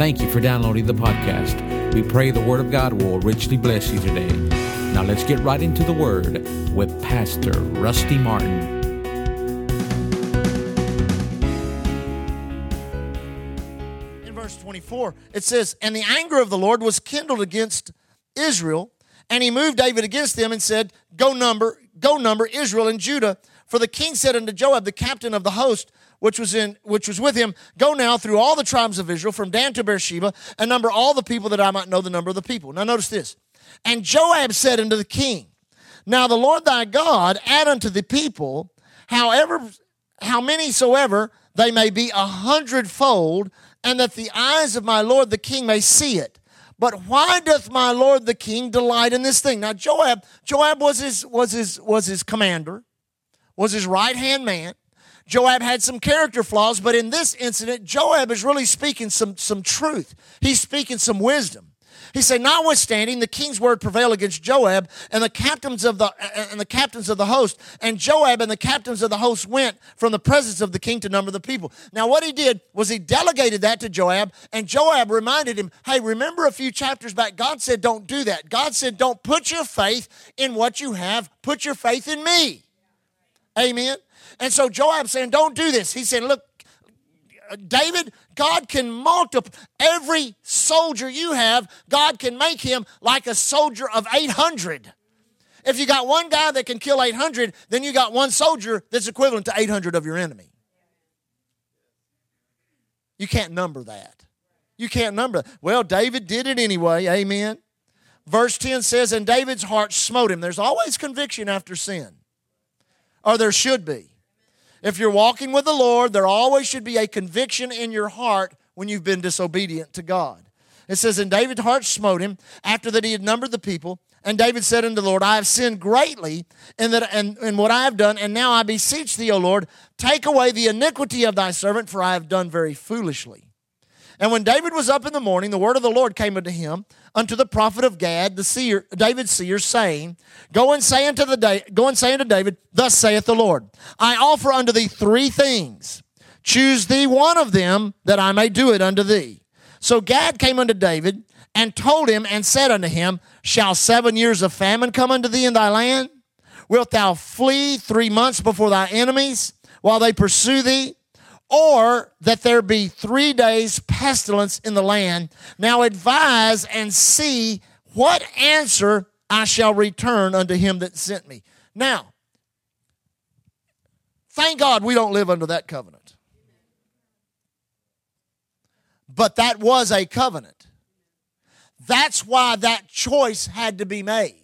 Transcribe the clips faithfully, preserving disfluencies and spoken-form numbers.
Thank you for downloading the podcast. We pray the Word of God will richly bless you today. Now let's get right into the Word with Pastor Rusty Martin. In verse twenty-four, it says, "And the anger of the Lord was kindled against Israel, and he moved David against them and said, Go number, go number Israel and Judah. For the king said unto Joab, the captain of the host, which was in, which was with him, Go now through all the tribes of Israel, from Dan to Beersheba, and number all the people, that I might know the number of the people." Now notice this. "And Joab said unto the king, Now the Lord thy God add unto the people, however, how many soever they may be, a hundredfold, and that the eyes of my lord the king may see it. But why doth my lord the king delight in this thing?" Now Joab, Joab was his was his was his commander, was his right-hand man. Joab had some character flaws, but in this incident, Joab is really speaking some, some truth. He's speaking some wisdom. He said, "Notwithstanding, the king's word prevailed against Joab, and the captains of the and the captains of the host, and Joab and the captains of the host went from the presence of the king to number the people." Now, what he did was he delegated that to Joab, and Joab reminded him, "Hey, remember a few chapters back, God said don't do that. God said don't put your faith in what you have. Put your faith in me." Amen. And so Joab's saying, "Don't do this." He said, "Look, David, God can multiply every soldier you have. God can make him like a soldier of eight hundred. If you got one guy that can kill eight hundred, then you got one soldier that's equivalent to eight hundred of your enemy. You can't number that. You can't number that." Well, David did it anyway. Amen. Verse ten says, "And David's heart smote him." There's always conviction after sin, or there should be. If you're walking with the Lord, there always should be a conviction in your heart when you've been disobedient to God. It says, "And David's heart smote him after that he had numbered the people. And David said unto the Lord, I have sinned greatly in, that, in, in what I have done, and now I beseech thee, O Lord, take away the iniquity of thy servant, for I have done very foolishly." And when David was up in the morning, the word of the Lord came unto him, unto the prophet of Gad, the seer, David's seer, saying, Go and say unto the da- go and say unto David, Thus saith the Lord, I offer unto thee three things. Choose thee one of them, that I may do it unto thee. So Gad came unto David, and told him, and said unto him, Shall seven years of famine come unto thee in thy land? Wilt thou flee three months before thy enemies, while they pursue thee? Or that there be three days pestilence in the land. Now advise and see what answer I shall return unto him that sent me. Now, thank God we don't live under that covenant. But that was a covenant. That's why that choice had to be made.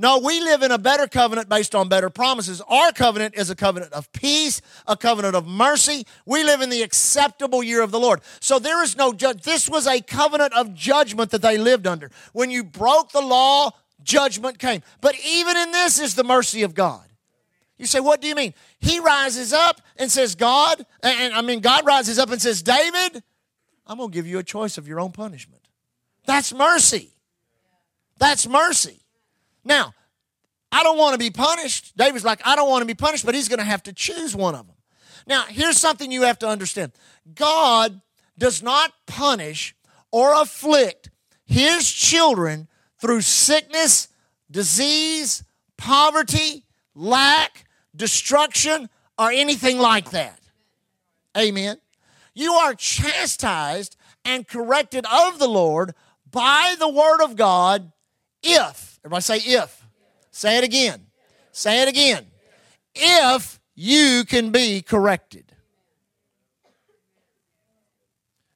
No, we live in a better covenant based on better promises. Our covenant is a covenant of peace, a covenant of mercy. We live in the acceptable year of the Lord. So there is no judge. This was a covenant of judgment that they lived under. When you broke the law, judgment came. But even in this is the mercy of God. You say, what do you mean? He rises up and says, God, and I mean, God rises up and says, David, I'm going to give you a choice of your own punishment. That's mercy. That's mercy. Now, I don't want to be punished. David's like, I don't want to be punished, but he's going to have to choose one of them. Now, here's something you have to understand. God does not punish or afflict his children through sickness, disease, poverty, lack, destruction, or anything like that. Amen. You are chastised and corrected of the Lord by the word of God if. Everybody say if. Say it again. Say it again. If you can be corrected.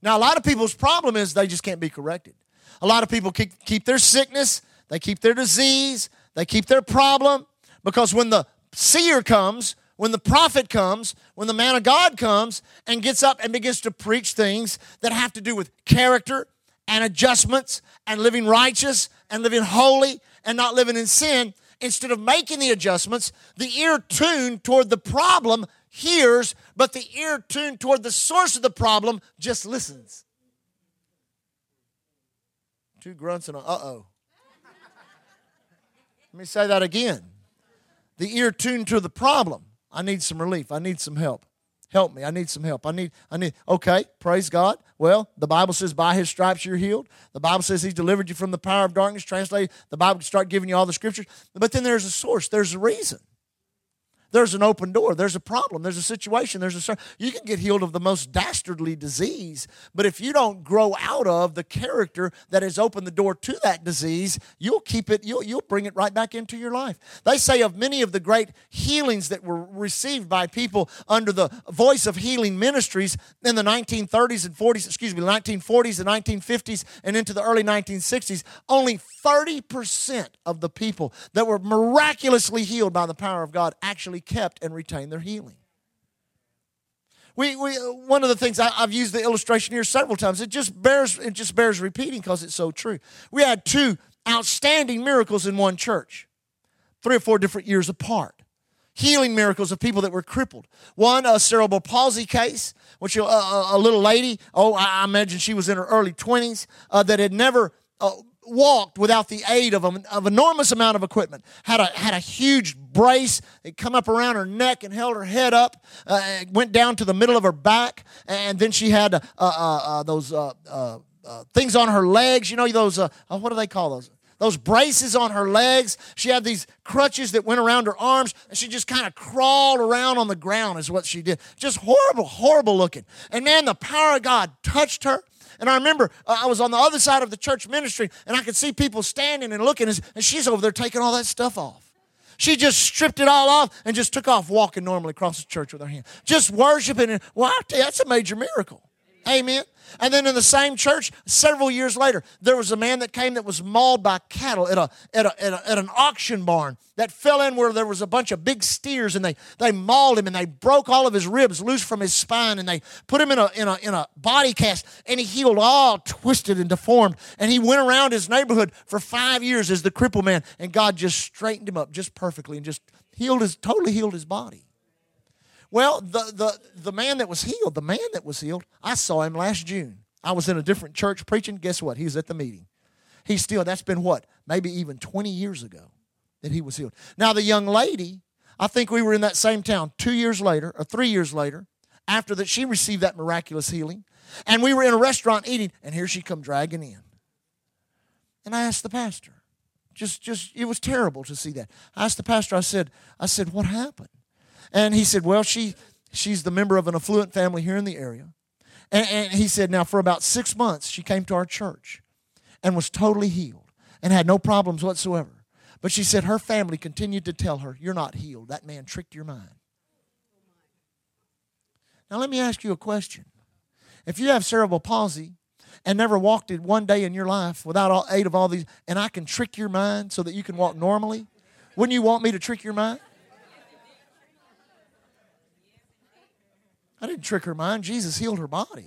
Now, a lot of people's problem is they just can't be corrected. A lot of people keep, keep their sickness, they keep their disease, they keep their problem, because when the seer comes, when the prophet comes, when the man of God comes and gets up and begins to preach things that have to do with character and adjustments and living righteous and living holy and not living in sin, instead of making the adjustments, the ear tuned toward the problem hears, but the ear tuned toward the source of the problem just listens. Two grunts and a uh-oh. Let me say that again. The ear tuned to the problem. I need some relief. I need some help. Help me. I need some help. I need, I need, okay, praise God. Well, the Bible says by His stripes you're healed. The Bible says He's delivered you from the power of darkness. Translated, the Bible can start giving you all the scriptures. But then there's a source. There's a reason. There's an open door. There's a problem. There's a situation. There's a You can get healed of the most dastardly disease, but if you don't grow out of the character that has opened the door to that disease, you'll keep it. You'll you'll bring it right back into your life. They say of many of the great healings that were received by people under the voice of healing ministries in the nineteen thirties and forties, excuse me, the nineteen forties and nineteen fifties, and into the early nineteen sixties, only thirty percent of the people that were miraculously healed by the power of God actually kept and retained their healing. We, we one of the things I, I've used the illustration here several times. It just bears it just bears repeating because it's so true. We had two outstanding miracles in one church, three or four different years apart. Healing miracles of people that were crippled. One, a cerebral palsy case, which a, a, a little lady, oh, I imagine she was in her early twenties, uh, that had never. Uh, walked without the aid of an of enormous amount of equipment, had a had a huge brace that come up around her neck and held her head up, uh, went down to the middle of her back, and then she had uh, uh, uh, those uh, uh, uh, things on her legs, you know, those, uh, uh, what do they call those? Those braces on her legs. She had these crutches that went around her arms, and she just kind of crawled around on the ground is what she did. Just horrible, horrible looking. And man, the power of God touched her. And I remember uh, I was on the other side of the church ministry, and I could see people standing and looking, and she's over there taking all that stuff off. She just stripped it all off and just took off walking normally across the church with her hand. Just worshiping. And, well, I tell you, that's a major miracle. Amen. And then in the same church, several years later, there was a man that came that was mauled by cattle at a at a, at, a, at an auction barn that fell in where there was a bunch of big steers, and they they mauled him and they broke all of his ribs loose from his spine, and they put him in a in a in a body cast, and he healed all twisted and deformed, and he went around his neighborhood for five years as the crippled man, and God just straightened him up just perfectly and just healed his totally healed his body. Well, the, the the man that was healed, the man that was healed, I saw him last June. I was in a different church preaching. Guess what? He was at the meeting. He's still, that's been what? Maybe even twenty years ago that he was healed. Now, the young lady, I think we were in that same town two years later or three years later after that she received that miraculous healing. And we were in a restaurant eating, and here she come dragging in. And I asked the pastor. Just, just it was terrible to see that. I asked the pastor, I said, I said, what happened? And he said, well, she she's the member of an affluent family here in the area. And, and he said, now, for about six months, she came to our church and was totally healed and had no problems whatsoever. But she said her family continued to tell her, you're not healed. That man tricked your mind. Now, let me ask you a question. If you have cerebral palsy and never walked it one day in your life without all aid of all these, and I can trick your mind so that you can walk normally, wouldn't you want me to trick your mind? I didn't trick her mind. Jesus healed her body.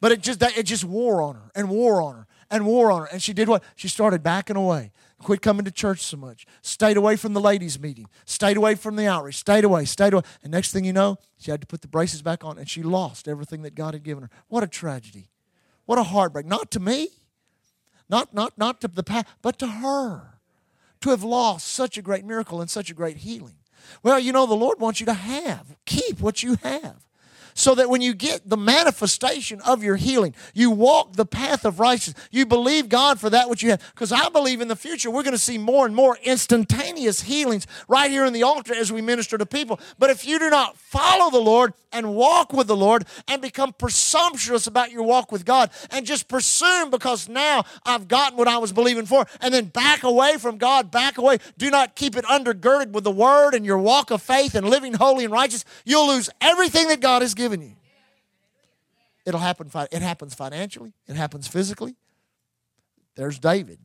But it just it just wore on her and wore on her and wore on her. And she did what? She started backing away, quit coming to church so much, stayed away from the ladies' meeting, stayed away from the outreach, stayed away, stayed away. And next thing you know, she had to put the braces back on, and she lost everything that God had given her. What a tragedy. What a heartbreak. Not to me, not, not, not to the past, but to her, to have lost such a great miracle and such a great healing. Well, you know, the Lord wants you to have, keep what you have, so that when you get the manifestation of your healing, you walk the path of righteousness. You believe God for that which you have. Because I believe in the future we're going to see more and more instantaneous healings right here in the altar as we minister to people. But if you do not follow the Lord and walk with the Lord and become presumptuous about your walk with God and just presume because now I've gotten what I was believing for, and then back away from God, back away, do not keep it undergirded with the Word and your walk of faith and living holy and righteous, you'll lose everything that God has given. Given you. It'll happen. It happens financially. It happens physically. There's David.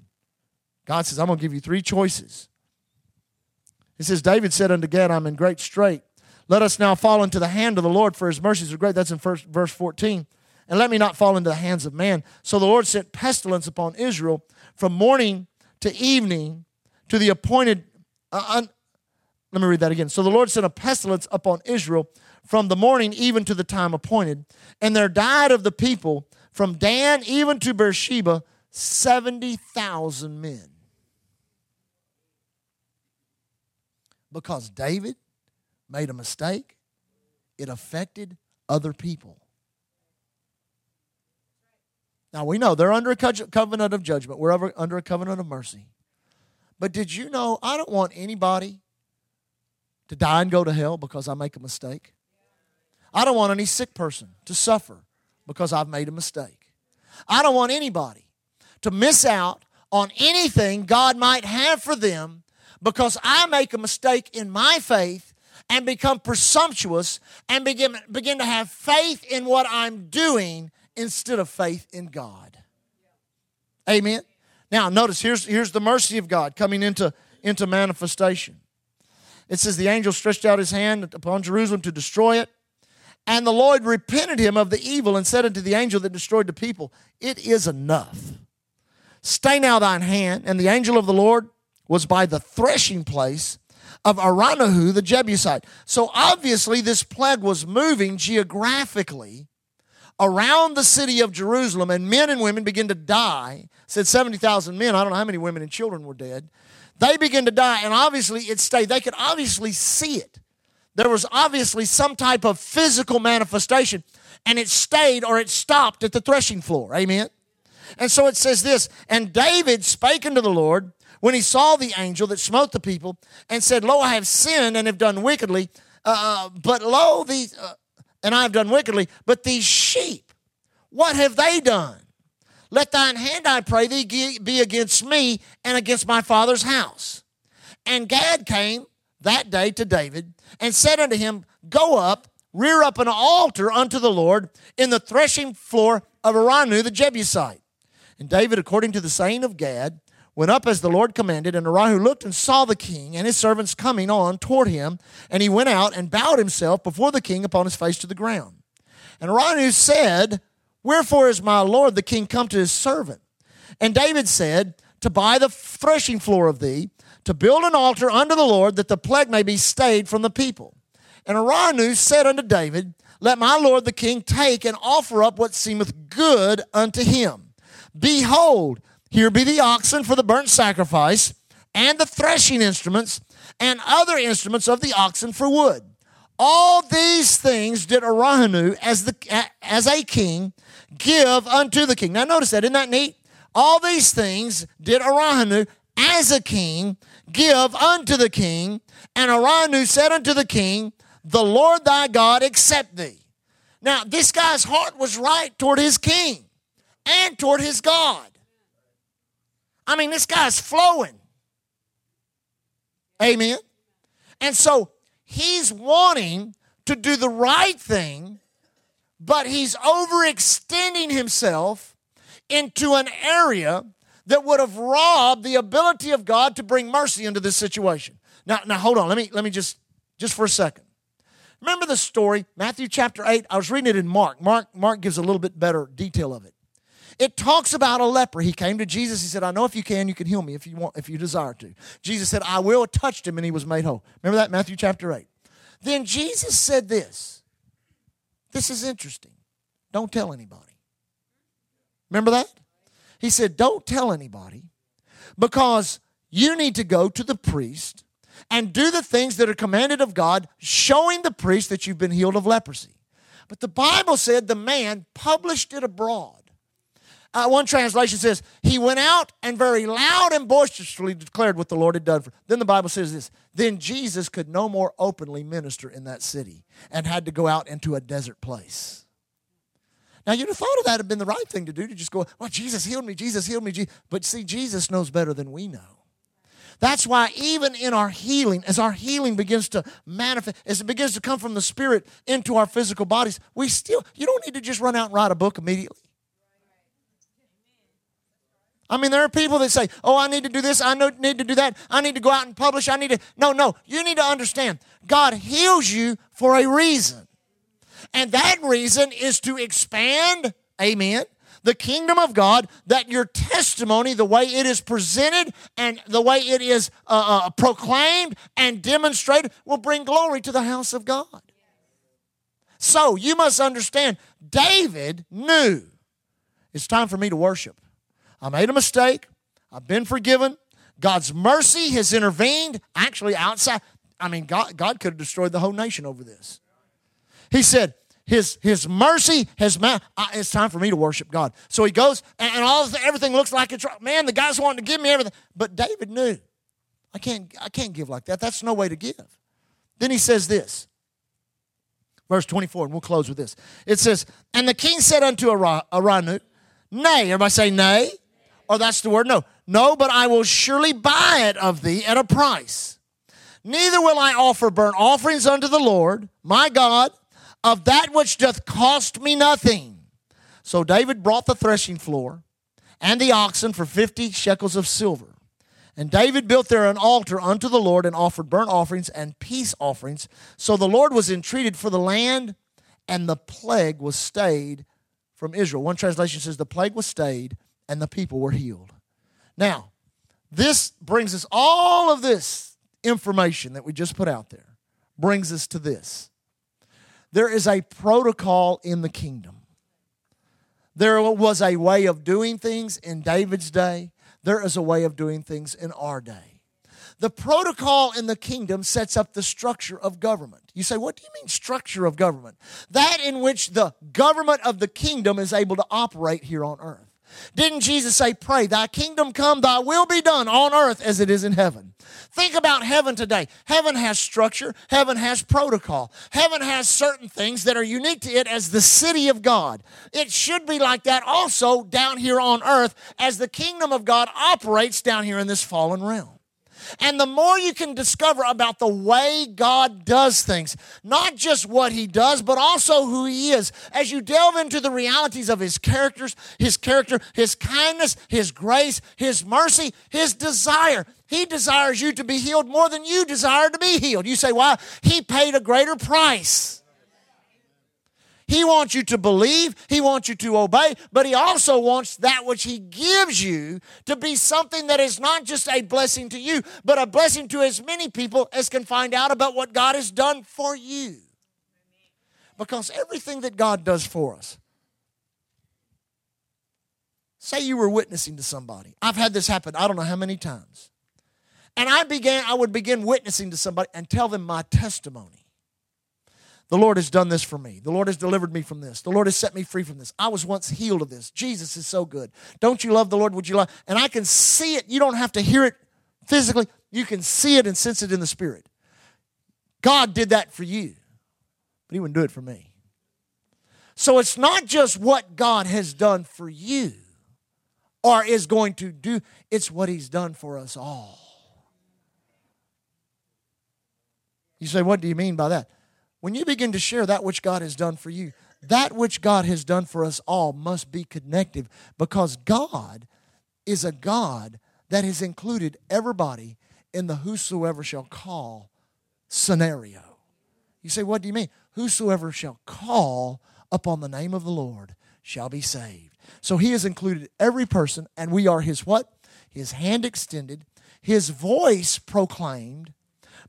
God says, I'm going to give you three choices. He says, David said unto Gad, I'm in great strait. Let us now fall into the hand of the Lord, for his mercies are great. That's in first, verse fourteen. And let me not fall into the hands of man. So the Lord sent pestilence upon Israel from morning to evening to the appointed. Uh, un, let me read that again. So the Lord sent a pestilence upon Israel from the morning even to the time appointed. And there died of the people from Dan even to Beersheba seventy thousand men. Because David made a mistake it affected other people. Now, we know they're under a covenant of judgment. We're under a covenant of mercy. But did you know I don't want anybody to die and go to hell because I make a mistake? I don't want any sick person to suffer because I've made a mistake. I don't want anybody to miss out on anything God might have for them because I make a mistake in my faith and become presumptuous and begin, begin to have faith in what I'm doing instead of faith in God. Amen. Now, notice, here's, here's the mercy of God coming into, into manifestation. It says, the angel stretched out his hand upon Jerusalem to destroy it, and the Lord repented him of the evil and said unto the angel that destroyed the people, it is enough. Stay now thine hand. And the angel of the Lord was by the threshing place of Araunahhu the Jebusite. So obviously this plague was moving geographically around the city of Jerusalem, and men and women begin to die. It said seventy thousand men. I don't know how many women and children were dead. They begin to die, and obviously it stayed. They could obviously see it. There was obviously some type of physical manifestation, and it stayed or it stopped at the threshing floor. Amen? And so it says this, and David spake unto the Lord when he saw the angel that smote the people and said, Lo, I have sinned and have done wickedly, uh, but lo, these... Uh, And I have done wickedly, but these sheep, what have they done? Let thine hand, I pray thee, be against me and against my father's house. And Gad came that day to David and said unto him, Go up, rear up an altar unto the Lord in the threshing floor of Araunahhu the Jebusite. And David, according to the saying of Gad, went up as the Lord commanded, and Araunahhu looked and saw the king and his servants coming on toward him, and he went out and bowed himself before the king upon his face to the ground. And Araunahhu said, Wherefore is my lord the king come to his servant? And David said, To buy the threshing floor of thee, to build an altar unto the Lord, that the plague may be stayed from the people. And Araunahhu said unto David, Let my lord the king take and offer up what seemeth good unto him. Behold, here be the oxen for the burnt sacrifice, and the threshing instruments, and other instruments of the oxen for wood. All these things did Araunahhu as the as a king give unto the king. Now notice that, isn't that neat? All these things did Araunahhu as a king give unto the king, and Araunahhu said unto the king, The Lord thy God accept thee. Now this guy's heart was right toward his king and toward his God. I mean, this guy's flowing. Amen. And so he's wanting to do the right thing, but he's overextending himself into an area that would have robbed the ability of God to bring mercy into this situation. Now, now hold on. Let me let me just, just for a second. Remember the story, Matthew chapter eight. I was reading it in Mark. Mark, Mark gives a little bit better detail of it. It talks about a leper. He came to Jesus. He said, I know if you can, you can heal me if you want, if you desire to. Jesus said, I will. Touched him, and he was made whole. Remember that, Matthew chapter eight. Then Jesus said this. This is interesting. Don't tell anybody. Remember that? He said, don't tell anybody, because you need to go to the priest and do the things that are commanded of God, showing the priest that you've been healed of leprosy. But the Bible said the man published it abroad. Uh, one translation says, he went out and very loud and boisterously declared what the Lord had done for him. Then the Bible says this, then Jesus could no more openly minister in that city and had to go out into a desert place. Now, you'd have thought of that would have been the right thing to do, to just go, well, Jesus healed me, Jesus healed me. Jesus. But see, Jesus knows better than we know. That's why even in our healing, as our healing begins to manifest, as it begins to come from the Spirit into our physical bodies, we still, you don't need to just run out and write a book immediately. I mean, there are people that say, oh, I need to do this, I need to do that, I need to go out and publish, I need to... No, no, you need to understand, God heals you for a reason. And that reason is to expand, amen, the kingdom of God, that your testimony, the way it is presented and the way it is uh, uh, proclaimed and demonstrated, will bring glory to the house of God. So, you must understand, David knew, it's time for me to worship. I made a mistake. I've been forgiven. God's mercy has intervened. Actually, outside, I mean, God, God could have destroyed the whole nation over this. He said, His His mercy has met. Uh, it's time for me to worship God. So he goes, and, and all this, everything looks like it's right. Man, the guy's wanting to give me everything, but David knew, I can't I can't give like that. That's no way to give. Then he says this, verse twenty-four, and we'll close with this. It says, and the king said unto Araunah, Nay, everybody say nay, or that's the word no. No, but I will surely buy it of thee at a price. Neither will I offer burnt offerings unto the Lord my God of that which doth cost me nothing. So David brought the threshing floor and the oxen for fifty shekels of silver. And David built there an altar unto the Lord and offered burnt offerings and peace offerings. So the Lord was entreated for the land, and the plague was stayed from Israel. One translation says the plague was stayed and the people were healed. Now, this brings us, all of this information that we just put out there brings us to this. There is a protocol in the kingdom. There was a way of doing things in David's day. There is a way of doing things in our day. The protocol in the kingdom sets up the structure of government. You say, what do you mean structure of government? That in which the government of the kingdom is able to operate here on earth. Didn't Jesus say, pray, thy kingdom come, thy will be done on earth as it is in heaven? Think about heaven today. Heaven has structure. Heaven has protocol. Heaven has certain things that are unique to it as the city of God. It should be like that also down here on earth as the kingdom of God operates down here in this fallen realm. And the more you can discover about the way God does things, not just what he does, but also who he is, as you delve into the realities of his characters, his character, his kindness, his grace, his mercy, his desire. He desires you to be healed more than you desire to be healed. You say, why? He paid a greater price. He wants you to believe, he wants you to obey, but he also wants that which he gives you to be something that is not just a blessing to you, but a blessing to as many people as can find out about what God has done for you. Because everything that God does for us, say you were witnessing to somebody. I've had this happen I don't know how many times. And I began, I would begin witnessing to somebody and tell them my testimony. The Lord has done this for me. The Lord has delivered me from this. The Lord has set me free from this. I was once healed of this. Jesus is so good. Don't you love the Lord? Would you love? And I can see it. You don't have to hear it physically. You can see it and sense it in the spirit. God did that for you, but he wouldn't do it for me. So it's not just what God has done for you or is going to do. It's what he's done for us all. You say, what do you mean by that? When you begin to share that which God has done for you, that which God has done for us all must be connective, because God is a God that has included everybody in the whosoever shall call scenario. You say, what do you mean? Whosoever shall call upon the name of the Lord shall be saved. So he has included every person, and we are his what? His hand extended, his voice proclaimed,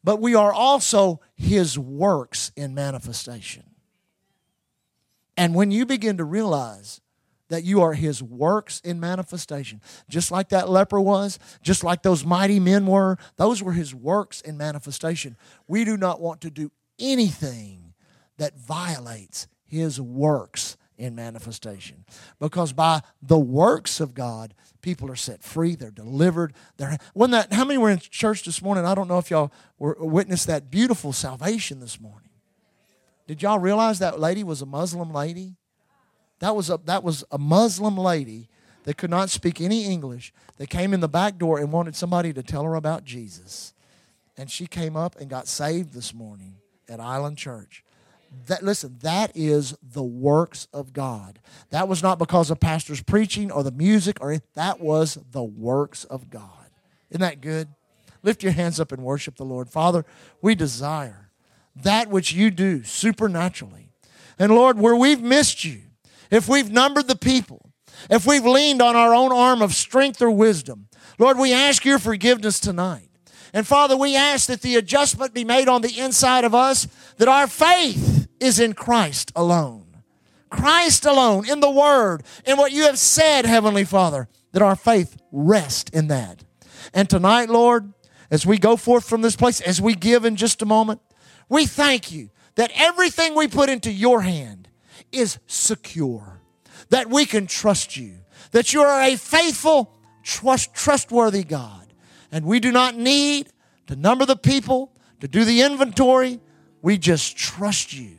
but we are also his works in manifestation. And when you begin to realize that you are his works in manifestation, just like that leper was, just like those mighty men were, those were his works in manifestation. We do not want to do anything that violates his works in manifestation. Because by the works of God, people are set free, they're delivered. They're, when that, how many were in church this morning? I don't know if y'all were, witnessed that beautiful salvation this morning. Did y'all realize that lady was a Muslim lady? That was a, that was a Muslim lady that could not speak any English, that came in the back door and wanted somebody to tell her about Jesus. And she came up and got saved this morning at Island Church. That, listen, that is the works of God. That was not because of pastor's preaching or the music, or that was the works of God. Isn't that good? Lift your hands up and worship the Lord. Father, we desire that which you do supernaturally. And Lord, where we've missed you, if we've numbered the people, if we've leaned on our own arm of strength or wisdom, Lord, we ask your forgiveness tonight. And Father, we ask that the adjustment be made on the inside of us, that our faith is in Christ alone. Christ alone, in the Word, in what you have said, Heavenly Father, that our faith rest in that. And tonight, Lord, as we go forth from this place, as we give in just a moment, we thank you that everything we put into your hand is secure, that we can trust you, that you are a faithful, trust, trustworthy God, and we do not need to number the people, to do the inventory. We just trust you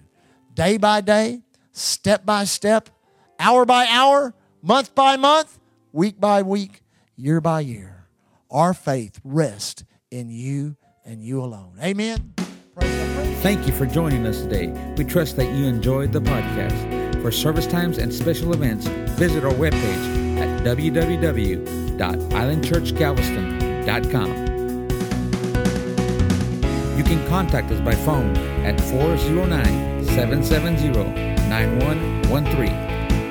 day by day, step by step, hour by hour, month by month, week by week, year by year. Our faith rests in you and you alone. Amen. Thank you for joining us today. We trust that you enjoyed the podcast. For service times and special events, visit our webpage at w w w dot island church galveston dot com. You can contact us by phone at four oh nine, seven seven zero, nine one one three.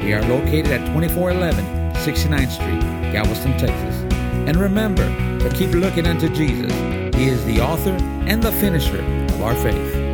We are located at twenty-four eleven sixty-ninth Street, Galveston, Texas. And remember to keep looking unto Jesus. He is the author and the finisher of our faith.